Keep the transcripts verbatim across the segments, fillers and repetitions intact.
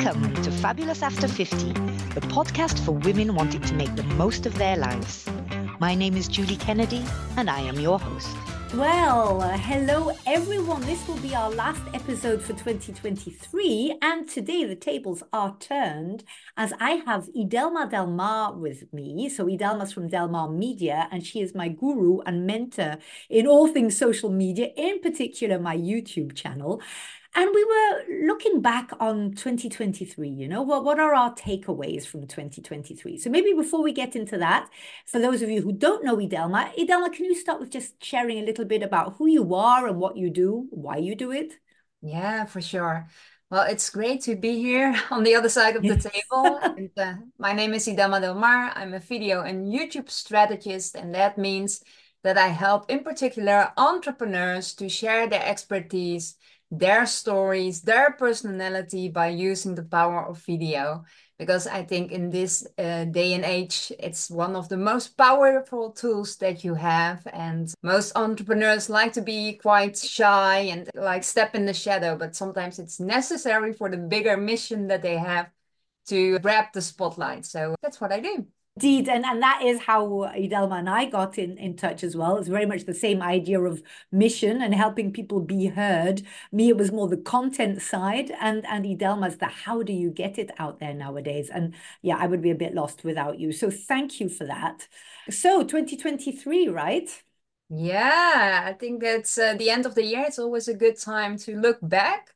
Welcome to Fabulous After fifty, the podcast for women wanting to make the most of their lives. My name is Julie Kennedy, and I am your host. Well, hello everyone. This will be our last episode for twenty twenty-three, and today the tables are turned as I have Idelma Del Mar with me. So Idelma's from DelMar Media, and she is my guru and mentor in all things social media, in particular my YouTube channel. And we were looking back on twenty twenty-three, you know, what, what are our takeaways from twenty twenty-three? So maybe before we get into that, for those of you who don't know Idelma, Idelma, can you start with just sharing a little bit about who you are and what you do, why you do it? Yeah, for sure. Well, it's great to be here on the other side of the table. and, uh, my name is Idelma Del Mar. I'm a video and YouTube strategist, and that means that I help in particular entrepreneurs to share their expertise, their stories, their personality by using the power of video. Because I think in this uh, day and age, it's one of the most powerful tools that you have. And most entrepreneurs like to be quite shy and like step in the shadow, but sometimes it's necessary for the bigger mission that they have to grab the spotlight. So that's what I do. Indeed, and, and that is how Idelma and I got in, in touch as well. It's very much the same idea of mission and helping people be heard. Me, it was more the content side, and, and Idelma's the how do you get it out there nowadays. And yeah, I would be a bit lost without you. So thank you for that. So twenty twenty-three, right? Yeah, I think that's uh, the end of the year. It's always a good time to look back.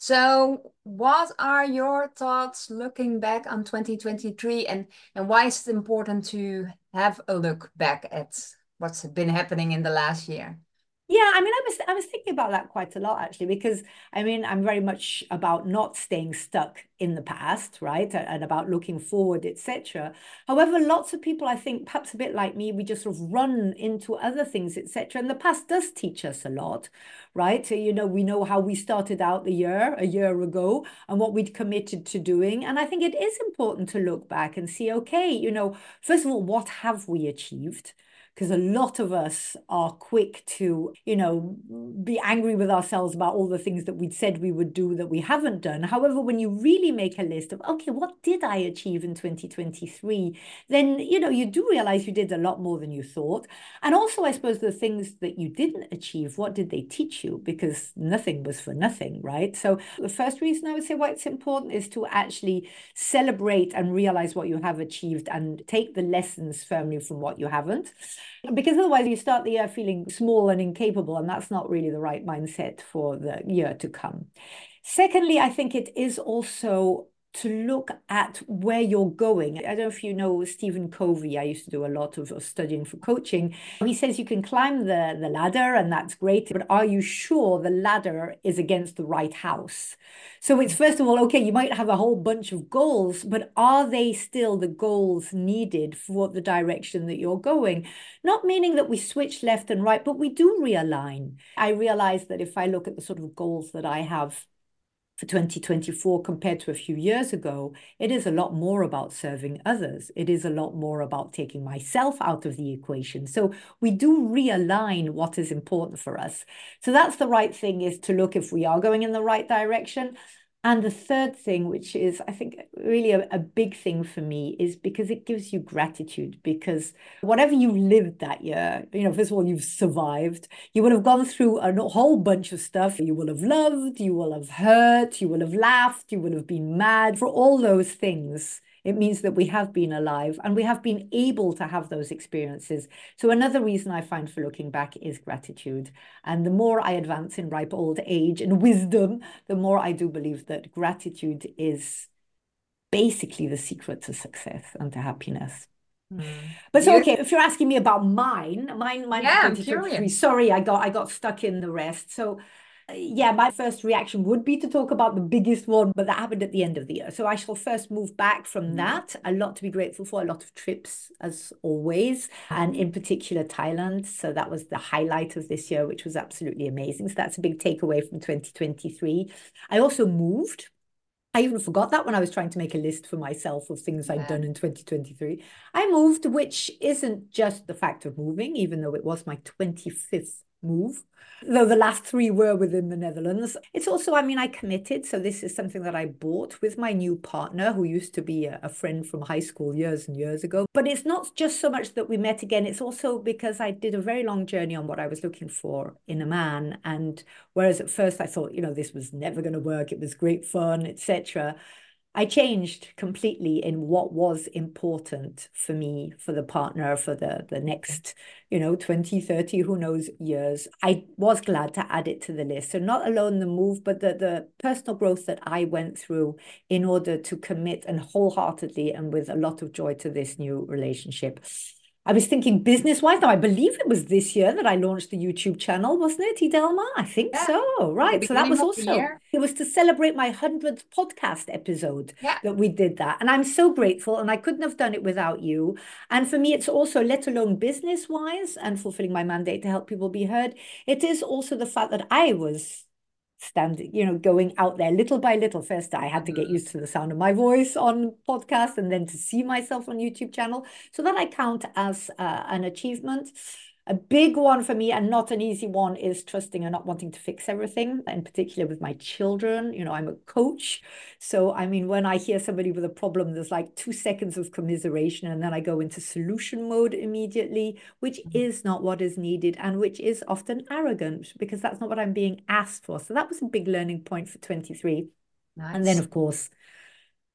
So what are your thoughts looking back on twenty twenty-three, and, and why is it important to have a look back at what's been happening in the last year? Yeah, I mean, I was I was thinking about that quite a lot, actually, because, I mean, I'm very much about not staying stuck in the past, right, and about looking forward, et cetera. However, lots of people, I think, perhaps a bit like me, we just sort of run into other things, et cetera. And the past does teach us a lot, right? So, you know, we know how we started out the year, a year ago, and what we'd committed to doing. And I think it is important to look back and see, okay, you know, first of all, what have we achieved? Because a lot of us are quick to, you know, be angry with ourselves about all the things that we'd said we would do that we haven't done. However, when you really make a list of, okay, what did I achieve in twenty twenty-three? Then, you know, you do realize you did a lot more than you thought. And also, I suppose the things that you didn't achieve, what did they teach you? Because nothing was for nothing, right? So the first reason I would say why it's important is to actually celebrate and realize what you have achieved and take the lessons firmly from what you haven't. Because otherwise you start the year feeling small and incapable, and that's not really the right mindset for the year to come. Secondly, I think it is also to look at where you're going. I don't know if you know Stephen Covey. I used to do a lot of, of studying for coaching. He says you can climb the, the ladder, and that's great, but are you sure the ladder is against the right house? So it's first of all, okay, you might have a whole bunch of goals, but are they still the goals needed for the direction that you're going? Not meaning that we switch left and right, but we do realign. I realize that if I look at the sort of goals that I have for twenty twenty-four compared to a few years ago, it is a lot more about serving others. It is a lot more about taking myself out of the equation. So we do realign what is important for us. So that's the right thing, is to look if we are going in the right direction. And the third thing, which is, I think, really a, a big thing for me, is because it gives you gratitude, because whatever you lived that year, you know, first of all, you've survived. You will have gone through a whole bunch of stuff. You will have loved, you will have hurt, you will have laughed, you will have been mad. For all those things, it means that we have been alive and we have been able to have those experiences. So another reason I find for looking back is gratitude. And the more I advance in ripe old age and wisdom, the more I do believe that gratitude is basically the secret to success and to happiness. Mm. But so, okay, if you're asking me about mine, mine, mine. Yeah, I'm curious. Sorry, I got I got stuck in the rest. So yeah, my first reaction would be to talk about the biggest one, but that happened at the end of the year. So I shall first move back from that. A lot to be grateful for, a lot of trips as always, and in particular Thailand. So that was the highlight of this year, which was absolutely amazing. So that's a big takeaway from twenty twenty-three. I also moved. I even forgot that when I was trying to make a list for myself of things yeah. I'd done in twenty twenty-three. I moved, which isn't just the fact of moving, even though it was my twenty-fifth move, though the last three were within the Netherlands. It's also, I mean, I committed. So this is something that I bought with my new partner, who used to be a, a friend from high school years and years ago. But it's not just so much that we met again. It's also because I did a very long journey on what I was looking for in a man. And whereas at first I thought, you know, this was never going to work, it was great fun, et cetera, I changed completely in what was important for me, for the partner, for the, the next, you know, twenty, thirty, who knows, years. I was glad to add it to the list. So not alone the move, but the, the personal growth that I went through in order to commit and wholeheartedly and with a lot of joy to this new relationship. I was thinking business-wise, though I believe it was this year that I launched the YouTube channel, wasn't it, Idelma? I think yeah. so, right. So that was also, it was to celebrate my hundredth podcast episode yeah. that we did that. And I'm so grateful, and I couldn't have done it without you. And for me, it's also, let alone business-wise and fulfilling my mandate to help people be heard, it is also the fact that I was standing, you know, going out there little by little. First, I had to get used to the sound of my voice on podcast, and then to see myself on YouTube channel. So that I count as uh, an achievement. A big one for me, and not an easy one, is trusting and not wanting to fix everything, in particular with my children. You know, I'm a coach. So, I mean, when I hear somebody with a problem, there's like two seconds of commiseration, and then I go into solution mode immediately, which is not what is needed and which is often arrogant, because that's not what I'm being asked for. So that was a big learning point for twenty-three. Nice. And then, of course,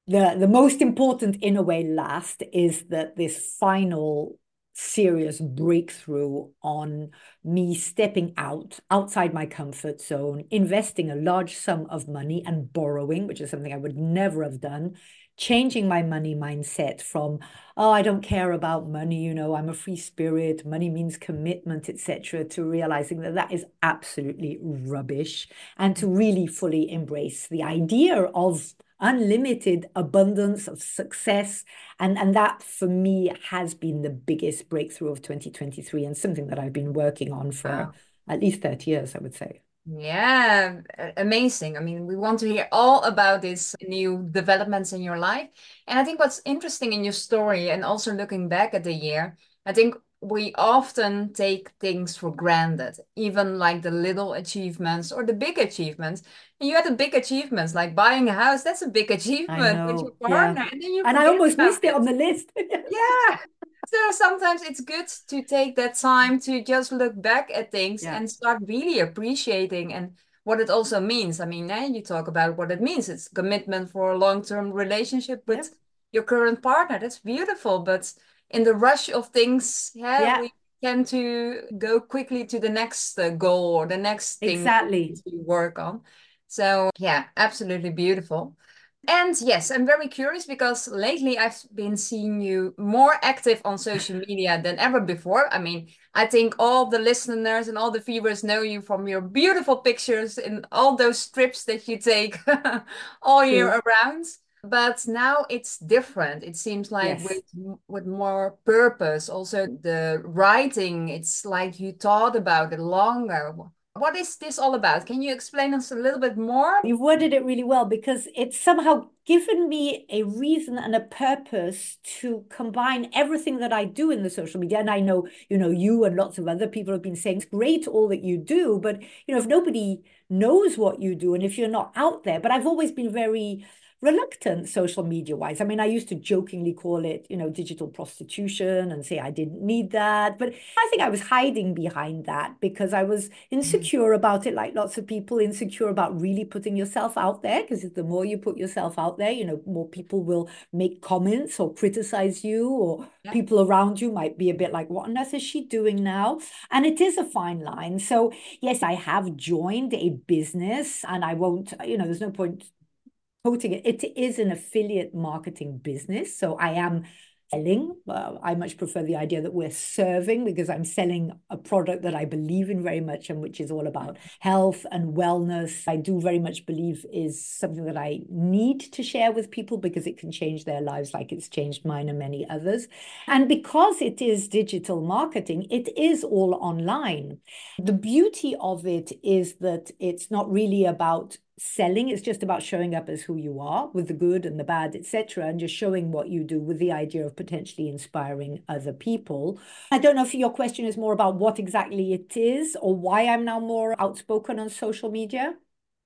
the, the most important, in a way, last, is that this final serious breakthrough on me stepping out outside my comfort zone, investing a large sum of money and borrowing, which is something I would never have done, changing my money mindset from, oh, I don't care about money, you know, I'm a free spirit, money means commitment, et cetera, to realizing that that is absolutely rubbish, and to really fully embrace the idea of unlimited abundance, of success. And, and that, for me, has been the biggest breakthrough of twenty twenty-three, and something that I've been working on for wow. at least thirty years, I would say. Yeah, amazing. I mean, we want to hear all about these new developments in your life. And I think what's interesting in your story, and also looking back at the year, I think we often take things for granted, even like the little achievements or the big achievements. And you had the big achievements, like buying a house. That's a big achievement with your partner. Yeah. And, then you and I almost missed it, it on the list. Yeah. So sometimes it's good to take that time to just look back at things yeah. and start really appreciating and what it also means. I mean, now you talk about what it means. It's commitment for a long-term relationship with yeah. your current partner. That's beautiful. But in the rush of things, yeah, yeah, we tend to go quickly to the next uh, goal or the next thing exactly. to work on. So yeah, absolutely beautiful. And yes, I'm very curious, because lately I've been seeing you more active on social media than ever before. I mean, I think all the listeners and all the viewers know you from your beautiful pictures and all those trips that you take all year mm. around. But now it's different. It seems like yes. with, with more purpose. Also, the writing, it's like you thought about it longer. What is this all about? Can you explain us a little bit more? You worded it really well, because it's somehow given me a reason and a purpose to combine everything that I do in the social media. And I know, you know, you and lots of other people have been saying, it's great all that you do, but, you know, if nobody knows what you do and if you're not out there, but I've always been very reluctant social media wise. I mean, I used to jokingly call it, you know, digital prostitution, and say I didn't need that. But I think I was hiding behind that because I was insecure about it, like lots of people, insecure about really putting yourself out there, because the more you put yourself out there, you know, more people will make comments or criticize you, or yeah. people around you might be a bit like, what on earth is she doing now? And it is a fine line. So yes, I have joined a business, and I won't, you know, there's no point quoting it. It is an affiliate marketing business. So I am selling. Uh, I much prefer the idea that we're serving, because I'm selling a product that I believe in very much, and which is all about health and wellness. I do very much believe is something that I need to share with people, because it can change their lives like it's changed mine and many others. And because it is digital marketing, it is all online. The beauty of it is that it's not really about selling. It's just about showing up as who you are, with the good and the bad, et cetera, and just showing what you do with the idea of potentially inspiring other people. I don't know if your question is more about what exactly it is or why I'm now more outspoken on social media.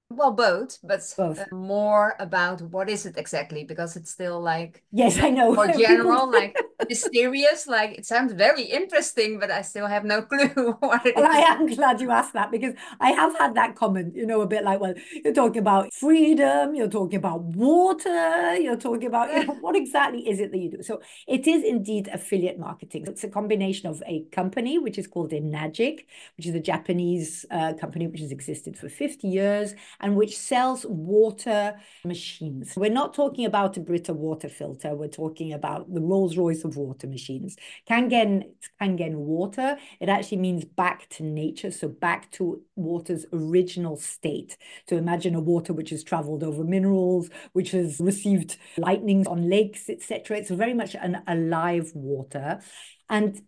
Well, both, but both. More about what is it exactly, because it's still like... Yes, I know. More general, like mysterious, like it sounds very interesting, but I still have no clue what it well, is. I am glad you asked that, because I have had that comment, you know, a bit like, well, you're talking about freedom, you're talking about water, you're talking about, you know, what exactly is it that you do? So it is indeed affiliate marketing. It's a combination of a company, which is called Enagic, which is a Japanese uh, company which has existed for fifty years, and which sells water machines. We're not talking about a Brita water filter. We're talking about the Rolls-Royce of water machines. Kangen, Kangen water, it actually means back to nature, so back to water's original state. So imagine a water which has traveled over minerals, which has received lightnings on lakes, et cetera. It's very much an alive water. And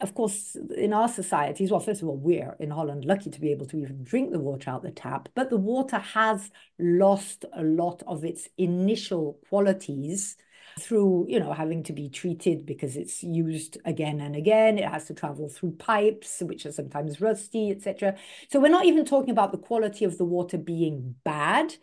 of course, in our societies, well, first of all, we're in Holland lucky to be able to even drink the water out the tap, but the water has lost a lot of its initial qualities through, you know, having to be treated because it's used again and again. It has to travel through pipes, which are sometimes rusty, et cetera. So we're not even talking about the quality of the water being bad,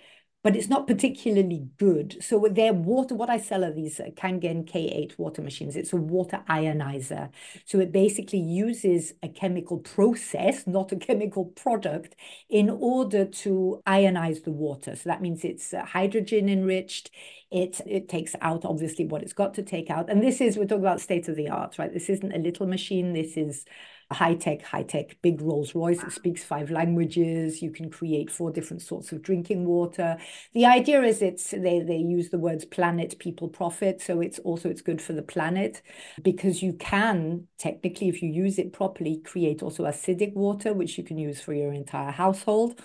but it's not particularly good. So with their water, what I sell are these Kangen K eight water machines. It's a water ionizer. So it basically uses a chemical process, not a chemical product, in order to ionize the water. So that means it's hydrogen enriched. It, it takes out, obviously, what it's got to take out. And this is, we're talking about state of the art, right? This isn't a little machine. This is high-tech, high-tech, big Rolls-Royce. It speaks five languages. You can create four different sorts of drinking water. The idea is it's, they, they use the words planet, people, profit. So it's also, it's good for the planet, because you can technically, if you use it properly, create also acidic water, which you can use for your entire household.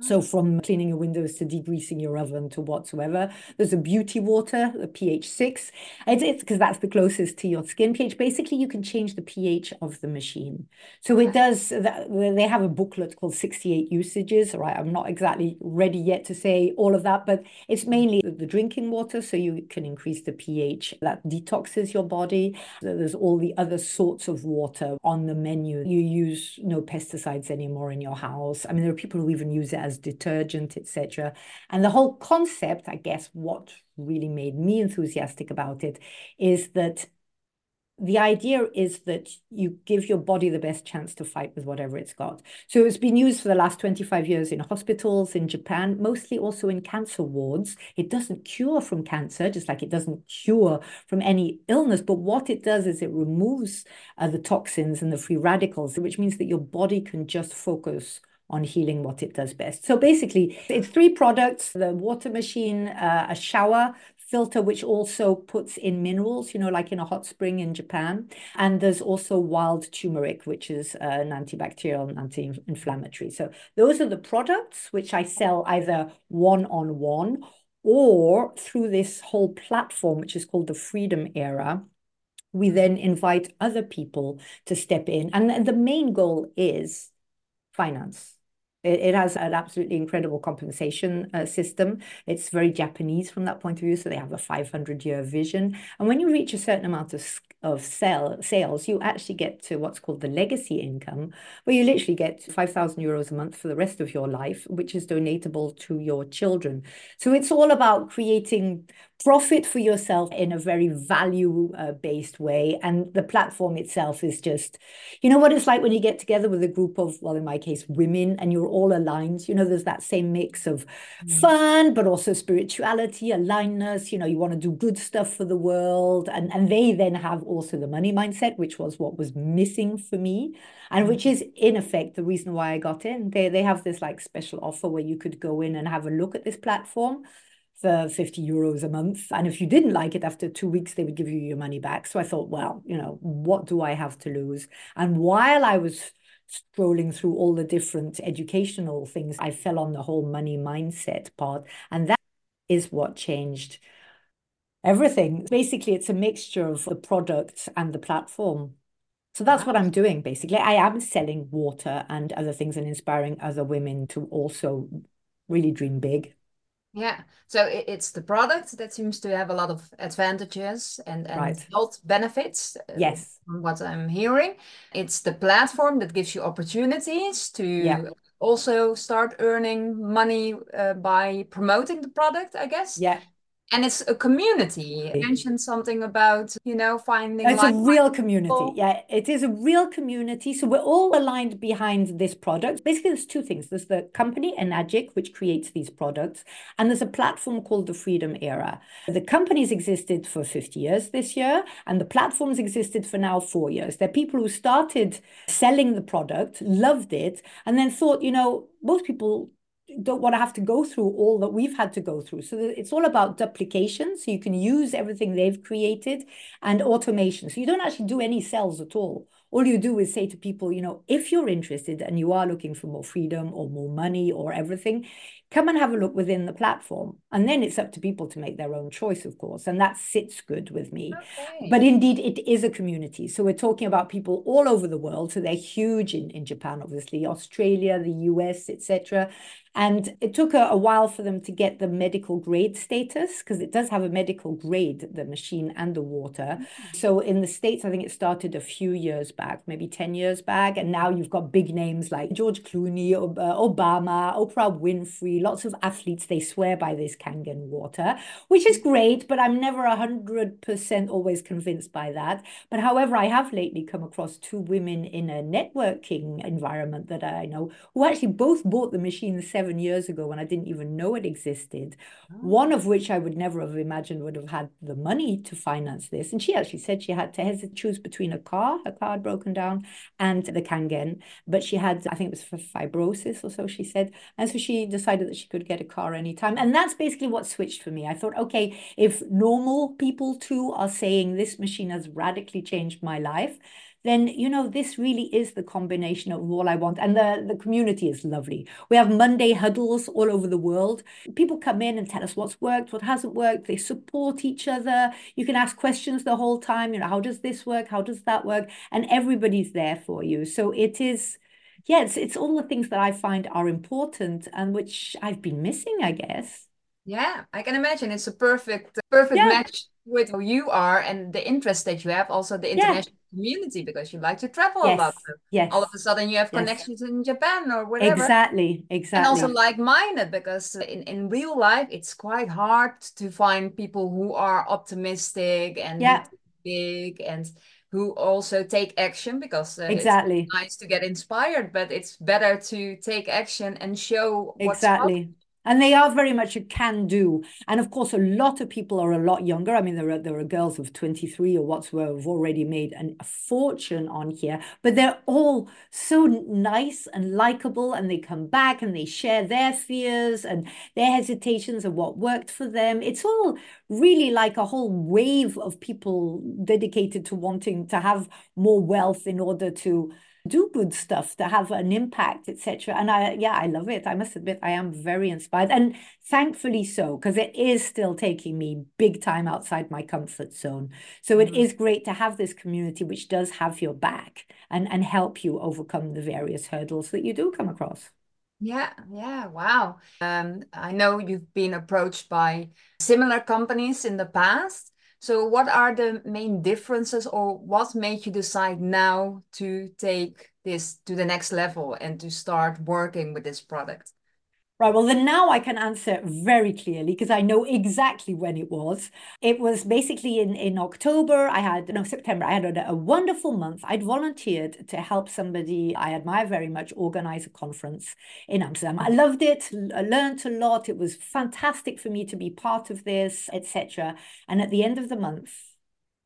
So from cleaning your windows to degreasing your oven to whatsoever. There's a beauty water, the pH six. It's because that's the closest to your skin pH. Basically, you can change the pH of the machine. So it does, they have a booklet called sixty-eight usages. All right, I'm not exactly ready yet to say all of that, but it's mainly the drinking water. So you can increase the pH that detoxes your body. There's all the other sorts of water on the menu. You use no pesticides anymore in your house. I mean, there are people who even use it as detergent, et cetera. And the whole concept, I guess, what really made me enthusiastic about it is that the idea is that you give your body the best chance to fight with whatever it's got. So it's been used for the last twenty-five years in hospitals in Japan, mostly also in cancer wards. It doesn't cure from cancer, just like it doesn't cure from any illness. But what it does is it removes uh, the toxins and the free radicals, which means that your body can just focus on healing what it does best. So basically, it's three products: the water machine, uh, a shower filter, which also puts in minerals, you know, like in a hot spring in Japan. And there's also wild turmeric, which is uh, an antibacterial and anti-inflammatory. So those are the products which I sell either one-on-one or through this whole platform, which is called the Freedom Era. We then invite other people to step in. And the main goal is finance. It has an absolutely incredible compensation uh, system. It's very Japanese from that point of view. So they have a five hundred year vision. And when you reach a certain amount of, of sell, sales, you actually get to what's called the legacy income, where you literally get five thousand euros a month for the rest of your life, which is donatable to your children. So it's all about creating profit for yourself in a very value-based way. And the platform itself is just, you know what it's like when you get together with a group of, well, in my case, women, and you're all aligned. You know, there's that same mix of fun, but also spirituality, alignedness. You know, you want to do good stuff for the world. And, and they then have also the money mindset, which was what was missing for me, and which is, in effect, the reason why I got in. They, they have this, like, special offer where you could go in and have a look at this platform for fifty euros a month. And if you didn't like it after two weeks, they would give you your money back. So I thought, well, you know, what do I have to lose? And while I was strolling through all the different educational things, I fell on the whole money mindset part. And that is what changed everything. Basically, it's a mixture of the product and the platform. So that's what I'm doing, basically. I am selling water and other things and inspiring other women to also really dream big. Yeah, so it, it's the product that seems to have a lot of advantages and, and right. health benefits. Yes. From what I'm hearing. It's the platform that gives you opportunities to yeah. also start earning money uh, by promoting the product, I guess. Yeah. And it's a community. You mentioned something about, you know, finding... It's a real community. People. Yeah, it is a real community. So we're all aligned behind this product. Basically, there's two things. There's the company, Enagic, which creates these products. And there's a platform called the Freedom Era. The company's existed for fifty years this year. And the platform's existed for now four years. They're people who started selling the product, loved it, and then thought, you know, most people... don't want to have to go through all that we've had to go through. So it's all about duplication. So you can use everything they've created and automation. So you don't actually do any sales at all. All you do is say to people, you know, if you're interested and you are looking for more freedom or more money or everything, come and have a look within the platform. And then it's up to people to make their own choice, of course. And that sits good with me. Okay. But indeed, it is a community. So we're talking about people all over the world. So they're huge in, in Japan, obviously, Australia, the U S, et cetera. And it took a, a while for them to get the medical grade status, because it does have a medical grade, the machine and the water. Mm-hmm. So in the States, I think it started a few years back. Maybe ten years back, and now you've got big names like George Clooney, Obama, Oprah Winfrey, lots of athletes. They swear by this Kangen water, which is great, but I'm never one hundred percent always convinced by that. But however, I have lately come across two women in a networking environment that I know who actually both bought the machine seven years ago when I didn't even know it existed, oh. one of which I would never have imagined would have had the money to finance this. And she actually said she had to hesitate, choose between a car, her car broke broken down, and the Kangen, but she had, I think it was for fibrosis or so, she said, and so she decided that she could get a car anytime. And that's basically what switched for me. I thought, okay, if normal people too are saying this machine has radically changed my life, then, you know, this really is the combination of all I want. And the, the community is lovely. We have Monday huddles all over the world. People come in and tell us what's worked, what hasn't worked. They support each other. You can ask questions the whole time. You know, how does this work? How does that work? And everybody's there for you. So it is, yeah, it's, it's all the things that I find are important and which I've been missing, I guess. Yeah, I can imagine. It's a perfect, perfect yeah. match with who you are and the interest that you have, also the international yeah. community, because you like to travel yes. a lot. Yes. All of a sudden you have yes. connections in Japan or whatever. Exactly, exactly. And also like-minded, because in, in real life, it's quite hard to find people who are optimistic and yeah. big and who also take action, because uh, exactly. it's nice to get inspired, but it's better to take action and show what's exactly. up. And they are very much a can-do. And of course, a lot of people are a lot younger. I mean, there are, there are girls of twenty-three or what's where have already made an, a fortune on here. But they're all so nice and likable. And they come back and they share their fears and their hesitations and what worked for them. It's all really like a whole wave of people dedicated to wanting to have more wealth in order to do good stuff, to have an impact, et cetera. And I, yeah, I love it. I must admit, I am very inspired, and thankfully so, because it is still taking me big time outside my comfort zone. So mm-hmm. it is great to have this community, which does have your back and, and help you overcome the various hurdles that you do come across. Yeah, yeah, wow. Um, I know you've been approached by similar companies in the past. So what are the main differences, or what made you decide now to take this to the next level and to start working with this product? Right, well, then now I can answer very clearly, because I know exactly when it was. It was basically in, in October, I had, no, September, I had a, a wonderful month. I'd volunteered to help somebody I admire very much organize a conference in Amsterdam. I loved it, I learned a lot. It was fantastic for me to be part of this, et cetera. And at the end of the month,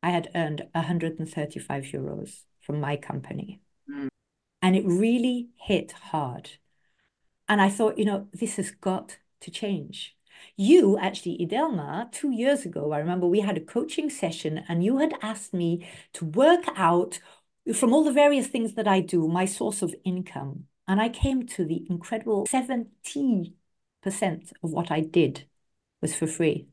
I had earned one hundred thirty-five euros from my company. Mm. And it really hit hard. And I thought, you know, this has got to change. You, actually, Idelma, two years ago, I remember we had a coaching session and you had asked me to work out from all the various things that I do, my source of income. And I came to the incredible seventy percent of what I did was for free,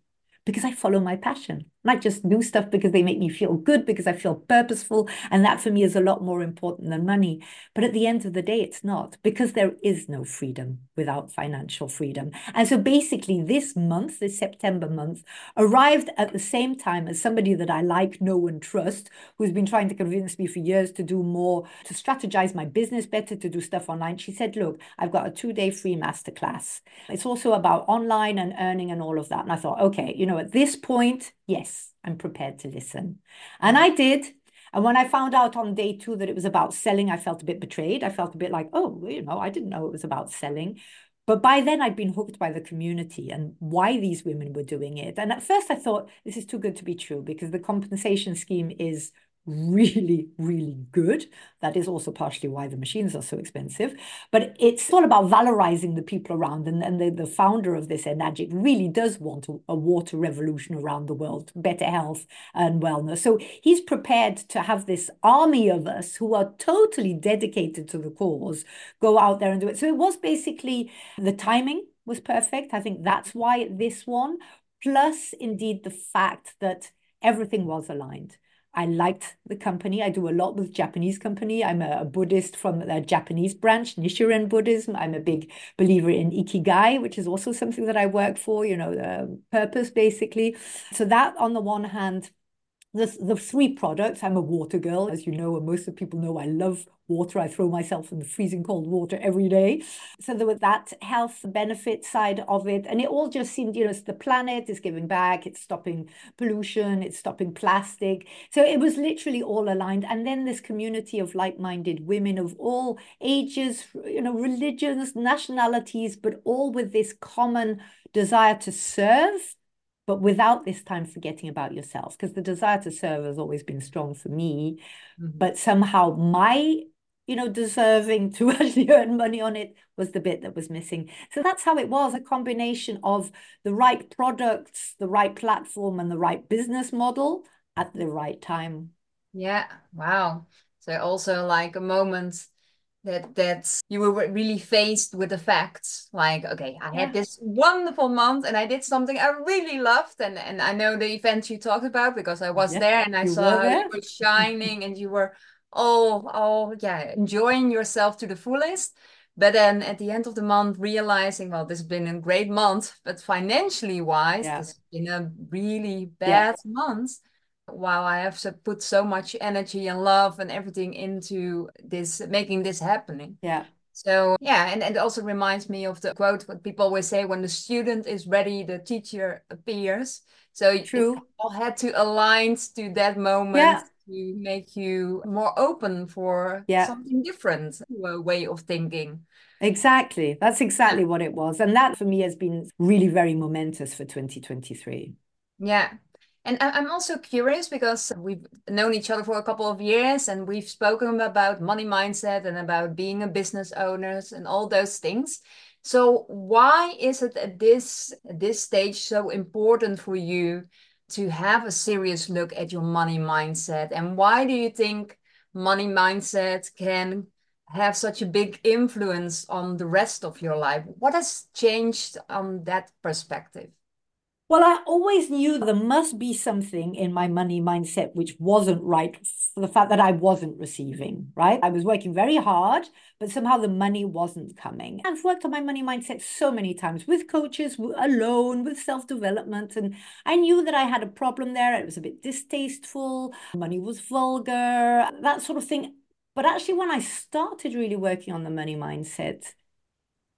because I follow my passion. not just do stuff because they make me feel good, because I feel purposeful. And that for me is a lot more important than money. But at the end of the day, it's not, because there is no freedom without financial freedom. And so basically this month, this September month, arrived at the same time as somebody that I like, know and trust, who's been trying to convince me for years to do more, to strategize my business better, to do stuff online. She said, look, I've got a two-day free masterclass. It's also about online and earning and all of that. And I thought, okay, you know, at this point, yes, I'm prepared to listen. And I did. And when I found out on day two that it was about selling, I felt a bit betrayed. I felt a bit like, oh, you know, I didn't know it was about selling. But by then I'd been hooked by the community and why these women were doing it. And at first I thought, this is too good to be true, because the compensation scheme is really, really good. That is also partially why the machines are so expensive. But it's all about valorizing the people around. And, and the, the founder of this, Enagic, really does want a, a water revolution around the world, better health and wellness. So he's prepared to have this army of us who are totally dedicated to the cause go out there and do it. So it was basically, the timing was perfect. I think that's why this one, plus indeed the fact that everything was aligned. I liked the company. I do a lot with Japanese company. I'm a Buddhist from the Japanese branch, Nichiren Buddhism. I'm a big believer in ikigai, which is also something that I work for, you know, the purpose basically. So that on the one hand, the, the three products, I'm a water girl, as you know, and most of people know I love water. I throw myself in the freezing cold water every day. So there was that health benefit side of it. And it all just seemed, you know, it's the planet, it's giving back, it's stopping pollution, it's stopping plastic. So it was literally all aligned. And then this community of like-minded women of all ages, you know, religions, nationalities, but all with this common desire to serve, but without this time forgetting about yourself, because the desire to serve has always been strong for me. Mm-hmm. But somehow my, you know, deserving to actually earn money on it was the bit that was missing. So that's how it was, a combination of the right products, the right platform, and the right business model at the right time. Yeah, wow. So also like a moment that that you were really faced with the facts, like, okay, I yeah. had this wonderful month and I did something I really loved, and and I know the event you talked about because I was yeah, there and I saw how you were shining and you were oh oh yeah enjoying yourself to the fullest. But then at the end of the month realizing, well, this has been a great month, but financially wise, yeah. this has been a really bad yeah. month. Wow, I have put so much energy and love and everything into this, making this happening. Yeah. So, yeah, and, and it also reminds me of the quote, what people always say, when the student is ready, the teacher appears. So True. You all had to align to that moment yeah. to make you more open for yeah. something different, a way of thinking. Exactly. That's exactly what it was. And that for me has been really very momentous for twenty twenty-three. Yeah. And I'm also curious because we've known each other for a couple of years and we've spoken about money mindset and about being a business owner and all those things. So why is it at this, at this stage so important for you to have a serious look at your money mindset? And why do you think money mindset can have such a big influence on the rest of your life? What has changed on that perspective? Well, I always knew there must be something in my money mindset which wasn't right for the fact that I wasn't receiving, right? I was working very hard, but somehow the money wasn't coming. I've worked on my money mindset so many times with coaches, alone, with self-development. And I knew that I had a problem there. It was a bit distasteful. Money was vulgar, that sort of thing. But actually, when I started really working on the money mindset,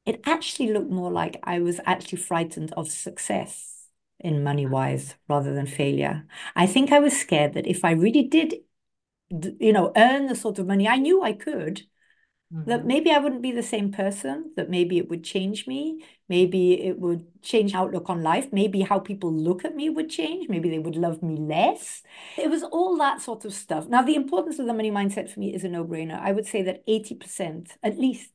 it actually looked more like I was actually frightened of success in money-wise rather than failure. I think I was scared that if I really did, you know, earn the sort of money I knew I could, mm-hmm. that maybe I wouldn't be the same person, that maybe it would change me, maybe it would change outlook on life, maybe how people look at me would change, maybe they would love me less. It was all that sort of stuff. Now, the importance of the money mindset for me is a no-brainer. I would say that eighty percent, at least,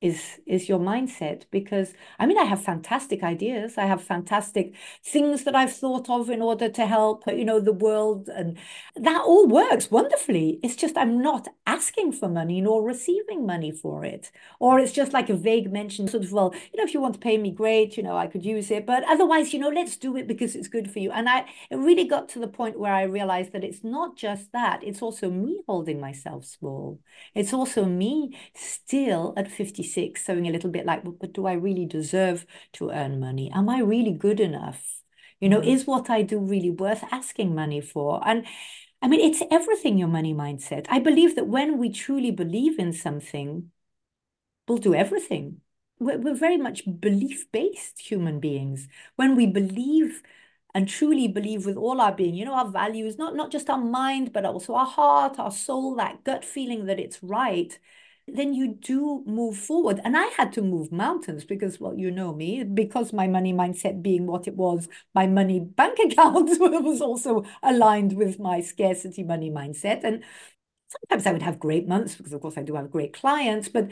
is is your mindset. Because I mean, I have fantastic ideas, I have fantastic things that I've thought of in order to help, you know, the world, and that all works wonderfully. It's just I'm not asking for money nor receiving money for it, or it's just like a vague mention, sort of, well, you know, if you want to pay me, great, you know, I could use it, but otherwise, you know, let's do it because it's good for you. And I it really got to the point where I realized that it's not just that, it's also me holding myself small. It's also me still at fifty-six sewing a little bit like, well, but do I really deserve to earn money? Am I really good enough? You know, is what I do really worth asking money for? And I mean, it's everything, your money mindset. I believe that when we truly believe in something, we'll do everything. We're, we're very much belief-based human beings. When we believe and truly believe with all our being, you know, our values, not, not just our mind, but also our heart, our soul, that gut feeling that it's right, then you do move forward. And I had to move mountains because, well, you know me, because my money mindset being what it was, my money bank account was also aligned with my scarcity money mindset. And sometimes I would have great months because, of course, I do have great clients, but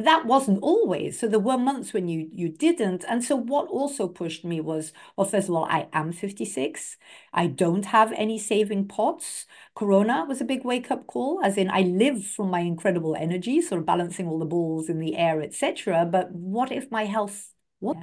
that wasn't always. So there were months when you you didn't. And so what also pushed me was, well, first of all, I am fifty-six. I don't have any saving pots. Corona was a big wake-up call, as in I live from my incredible energy, sort of balancing all the balls in the air, et cetera. But what if my health, what,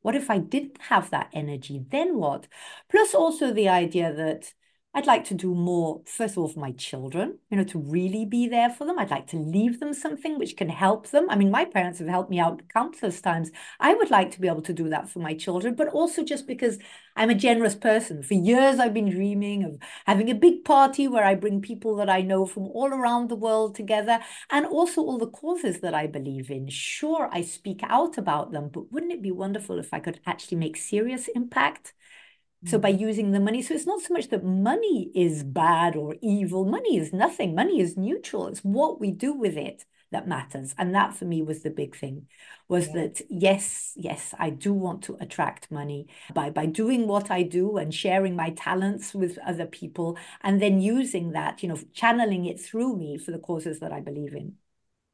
what if I didn't have that energy? Then what? Plus also the idea that I'd like to do more, first of all, for my children, you know, to really be there for them. I'd like to leave them something which can help them. I mean, my parents have helped me out countless times. I would like to be able to do that for my children, but also just because I'm a generous person. For years, I've been dreaming of having a big party where I bring people that I know from all around the world together, and also all the causes that I believe in. Sure, I speak out about them, but wouldn't it be wonderful if I could actually make serious impact? So by using the money, so it's not so much that money is bad or evil. Money is nothing. Money is neutral. It's what we do with it that matters. And that for me was the big thing, was yeah. that, yes, yes, I do want to attract money by, by doing what I do and sharing my talents with other people, and then using that, you know, channeling it through me for the causes that I believe in.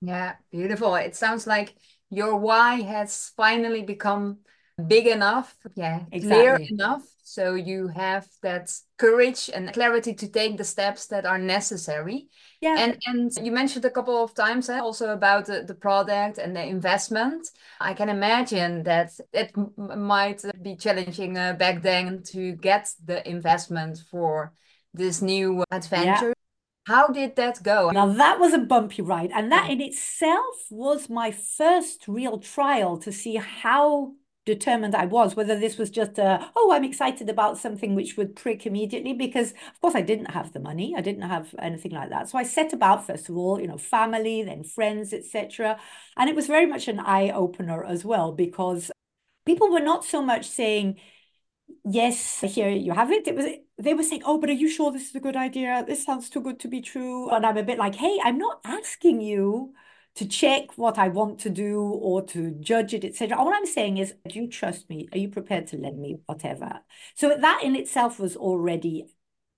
Yeah, beautiful. It sounds like your why has finally become big enough, yeah, clear exactly. enough, so you have that courage and clarity to take the steps that are necessary. Yeah, and and you mentioned a couple of times eh, also about the, the product and the investment. I can imagine that it m might be challenging uh, back then to get the investment for this new adventure. Yeah. How did that go? Now, that was a bumpy ride, and that in itself was my first real trial to see how determined I was, whether this was just a, oh, I'm excited about something which would prick immediately, because of course I didn't have the money, I didn't have anything like that. So I set about, first of all, you know, family, then friends, et cetera. And it was very much an eye-opener as well, because people were not so much saying, yes, here you have it. It was they were saying, oh, but are you sure this is a good idea? This sounds too good to be true. And I'm a bit like, hey, I'm not asking you to check what I want to do or to judge it, et cetera. All I'm saying is, do you trust me? Are you prepared to lend me whatever? So that in itself was already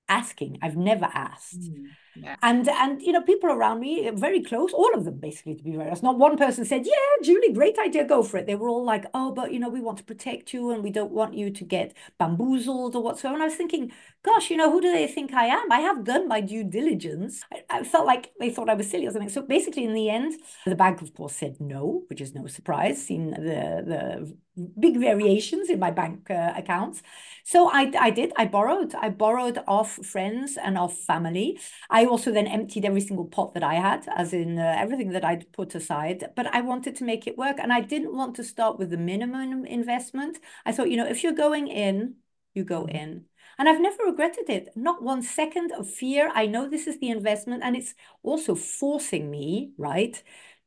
asking. I've never asked. Mm, yeah. And, and you know, people around me, very close, all of them basically, to be very honest, not one person said, yeah, Julie, great idea, go for it. They were all like, oh, but, you know, we want to protect you and we don't want you to get bamboozled or whatsoever. And I was thinking, gosh, you know, who do they think I am? I have done my due diligence. I, I felt like they thought I was silly or something. So basically, in the end, the bank, of course, said no, which is no surprise, seen the the big variations in my bank uh, accounts. So I, I did, I borrowed. I borrowed off friends and off family. I also then emptied every single pot that I had, as in uh, everything that I'd put aside. But I wanted to make it work. And I didn't want to start with the minimum investment. I thought, you know, if you're going in, you go in. And I've never regretted it. Not one second of fear. I know this is the investment. And it's also forcing me, right,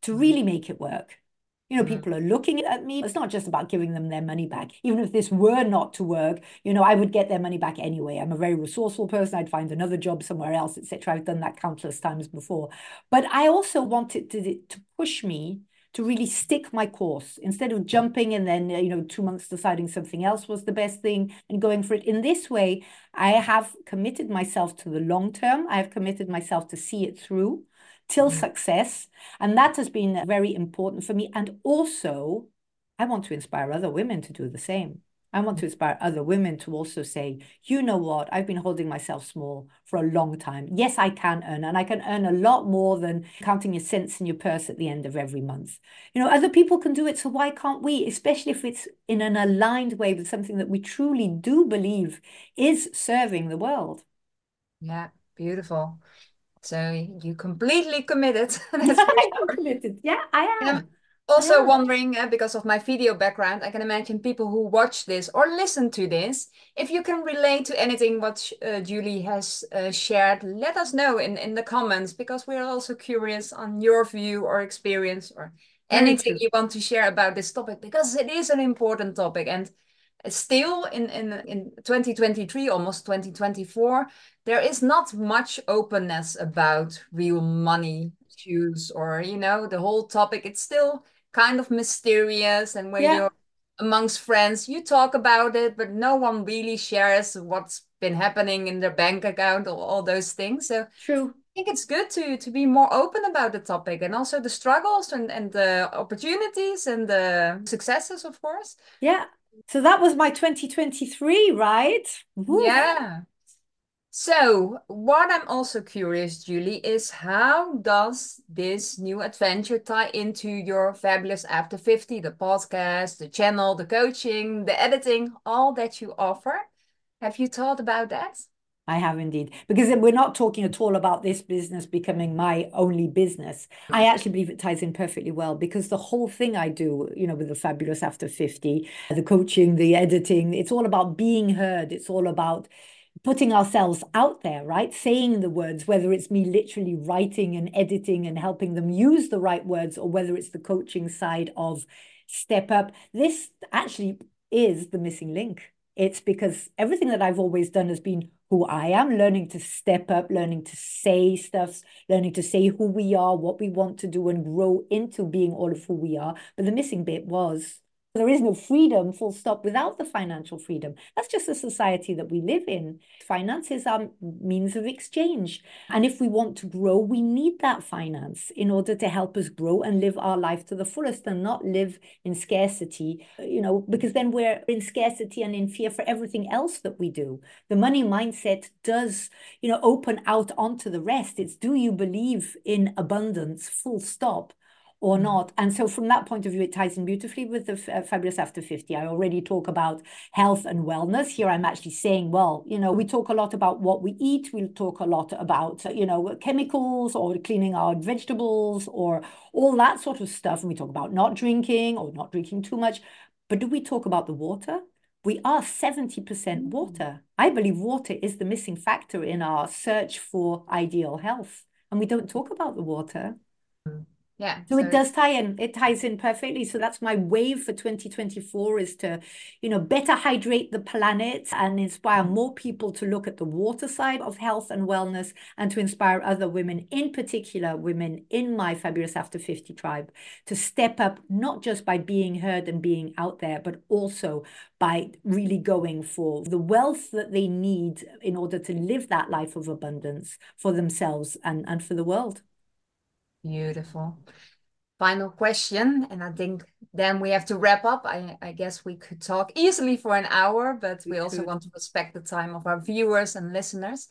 to really make it work. You know, people are looking at me. It's not just about giving them their money back. Even if this were not to work, you know, I would get their money back anyway. I'm a very resourceful person. I'd find another job somewhere else, et cetera. I've done that countless times before. But I also wanted to, to push me to really stick my course. Instead of jumping and then, you know, two months deciding something else was the best thing and going for it. In this way, I have committed myself to the long term. I have committed myself to see it through, till success. And that has been very important for me. And also, I want to inspire other women to do the same. I want to inspire other women to also say, you know what, I've been holding myself small for a long time. Yes, I can earn, and I can earn a lot more than counting your cents in your purse at the end of every month. You know, other people can do it, so why can't we? Especially if it's in an aligned way with something that we truly do believe is serving the world. Yeah, beautiful. So you completely committed. I committed. Yeah, I am. Yeah. Also yeah. wondering, uh, because of my video background, I can imagine people who watch this or listen to this, if you can relate to anything what uh, Julie has uh, shared, let us know in, in the comments, because we're also curious on your view or experience or anything you want to share about this topic, because it is an important topic. And still in, in, in twenty twenty-three, almost twenty twenty-four, there is not much openness about real money issues or, you know, the whole topic. It's still kind of mysterious, and when yeah. you're amongst friends, you talk about it, but no one really shares what's been happening in their bank account or all those things. So true. I think it's good to to be more open about the topic, and also the struggles and, and the opportunities and the successes, of course. Yeah. So that was my twenty twenty-three, right? Ooh. Yeah. So what I'm also curious, Julie, is how does this new adventure tie into your Fabulous After fifty, the podcast, the channel, the coaching, the editing, all that you offer? Have you thought about that? I have indeed, because we're not talking at all about this business becoming my only business. I actually believe it ties in perfectly well, because the whole thing I do, you know, with the Fabulous After fifty, the coaching, the editing, it's all about being heard. It's all about putting ourselves out there, right? Saying the words, whether it's me literally writing and editing and helping them use the right words, or whether it's the coaching side of step up. This actually is the missing link. It's because everything that I've always done has been who I am, learning to step up, learning to say stuff, learning to say who we are, what we want to do, and grow into being all of who we are. But the missing bit was, there is no freedom, full stop, without the financial freedom. That's just the society that we live in. Finances are means of exchange. And if we want to grow, we need that finance in order to help us grow and live our life to the fullest, and not live in scarcity, you know, because then we're in scarcity and in fear for everything else that we do. The money mindset does, you know, open out onto the rest. It's, do you believe in abundance, full stop, or not? And so from that point of view, it ties in beautifully with the uh, Fabulous After fifty. I already talk about health and wellness. Here I'm actually saying, well, you know, we talk a lot about what we eat. We talk a lot about, you know, chemicals or cleaning our vegetables or all that sort of stuff. And we talk about not drinking or not drinking too much. But do we talk about the water? We are seventy percent water. I believe water is the missing factor in our search for ideal health. And we don't talk about the water. Yeah, so, so it does tie in. It ties in perfectly. So that's my wave for twenty twenty-four, is to, you know, better hydrate the planet and inspire more people to look at the water side of health and wellness, and to inspire other women, in particular women in my Fabulous After fifty tribe, to step up, not just by being heard and being out there, but also by really going for the wealth that they need in order to live that life of abundance for themselves and, and for the world. Beautiful. Final question, and I think then we have to wrap up. I, I guess we could talk easily for an hour, but we, we also could. want to respect the time of our viewers and listeners.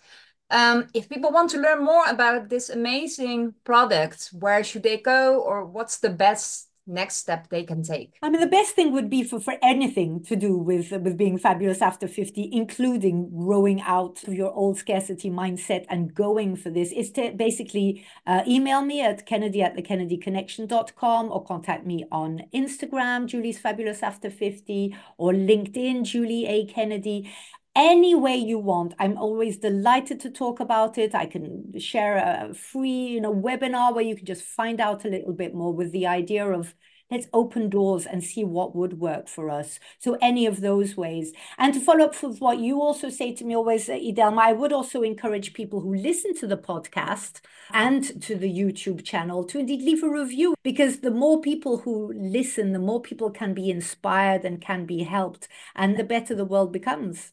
Um, if people want to learn more about this amazing product, where should they go, or what's the best next step they can take? I mean, the best thing would be for, for anything to do with, with being Fabulous After fifty, including growing out of your old scarcity mindset and going for this, is to basically uh, email me at kennedy at the kennedy connection dot com, or contact me on Instagram, Julie's Fabulous After fifty, or LinkedIn, Julie A. Kennedy. Any way you want. I'm always delighted to talk about it. I can share a free, you know, webinar where you can just find out a little bit more, with the idea of, let's open doors and see what would work for us. So any of those ways. And to follow up with what you also say to me always, Idelma, I would also encourage people who listen to the podcast and to the YouTube channel to indeed leave a review, because the more people who listen, the more people can be inspired and can be helped, and the better the world becomes.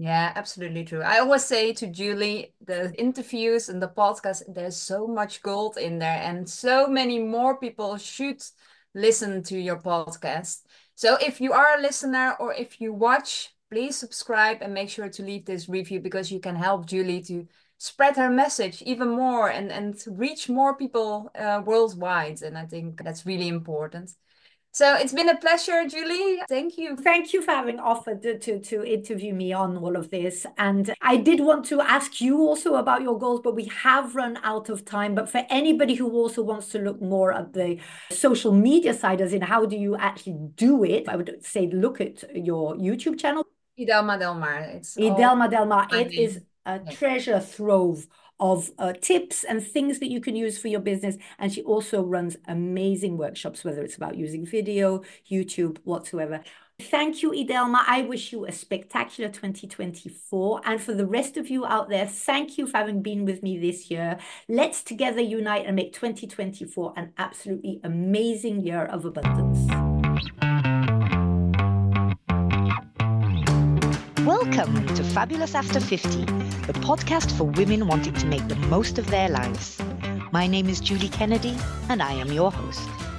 Yeah, absolutely true. I always say to Julie, the interviews and the podcast, there's so much gold in there, and so many more people should listen to your podcast. So if you are a listener or if you watch, please subscribe and make sure to leave this review, because you can help Julie to spread her message even more and, and reach more people uh, worldwide. And I think that's really important. So it's been a pleasure, Julie. Thank you. Thank you for having offered to, to, to interview me on all of this. And I did want to ask you also about your goals, but we have run out of time. But for anybody who also wants to look more at the social media side, as in how do you actually do it, I would say look at your YouTube channel. Idelma Del Mar. It's Idelma Del Mar. It is a treasure trove of uh, tips and things that you can use for your business. And she also runs amazing workshops, whether it's about using video, YouTube, whatsoever. Thank you, Idelma. I wish you a spectacular twenty twenty-four. And for the rest of you out there, thank you for having been with me this year. Let's together unite and make twenty twenty-four an absolutely amazing year of abundance. Welcome to Fabulous After fifty, the podcast for women wanting to make the most of their lives. My name is Julie Kennedy, and I am your host.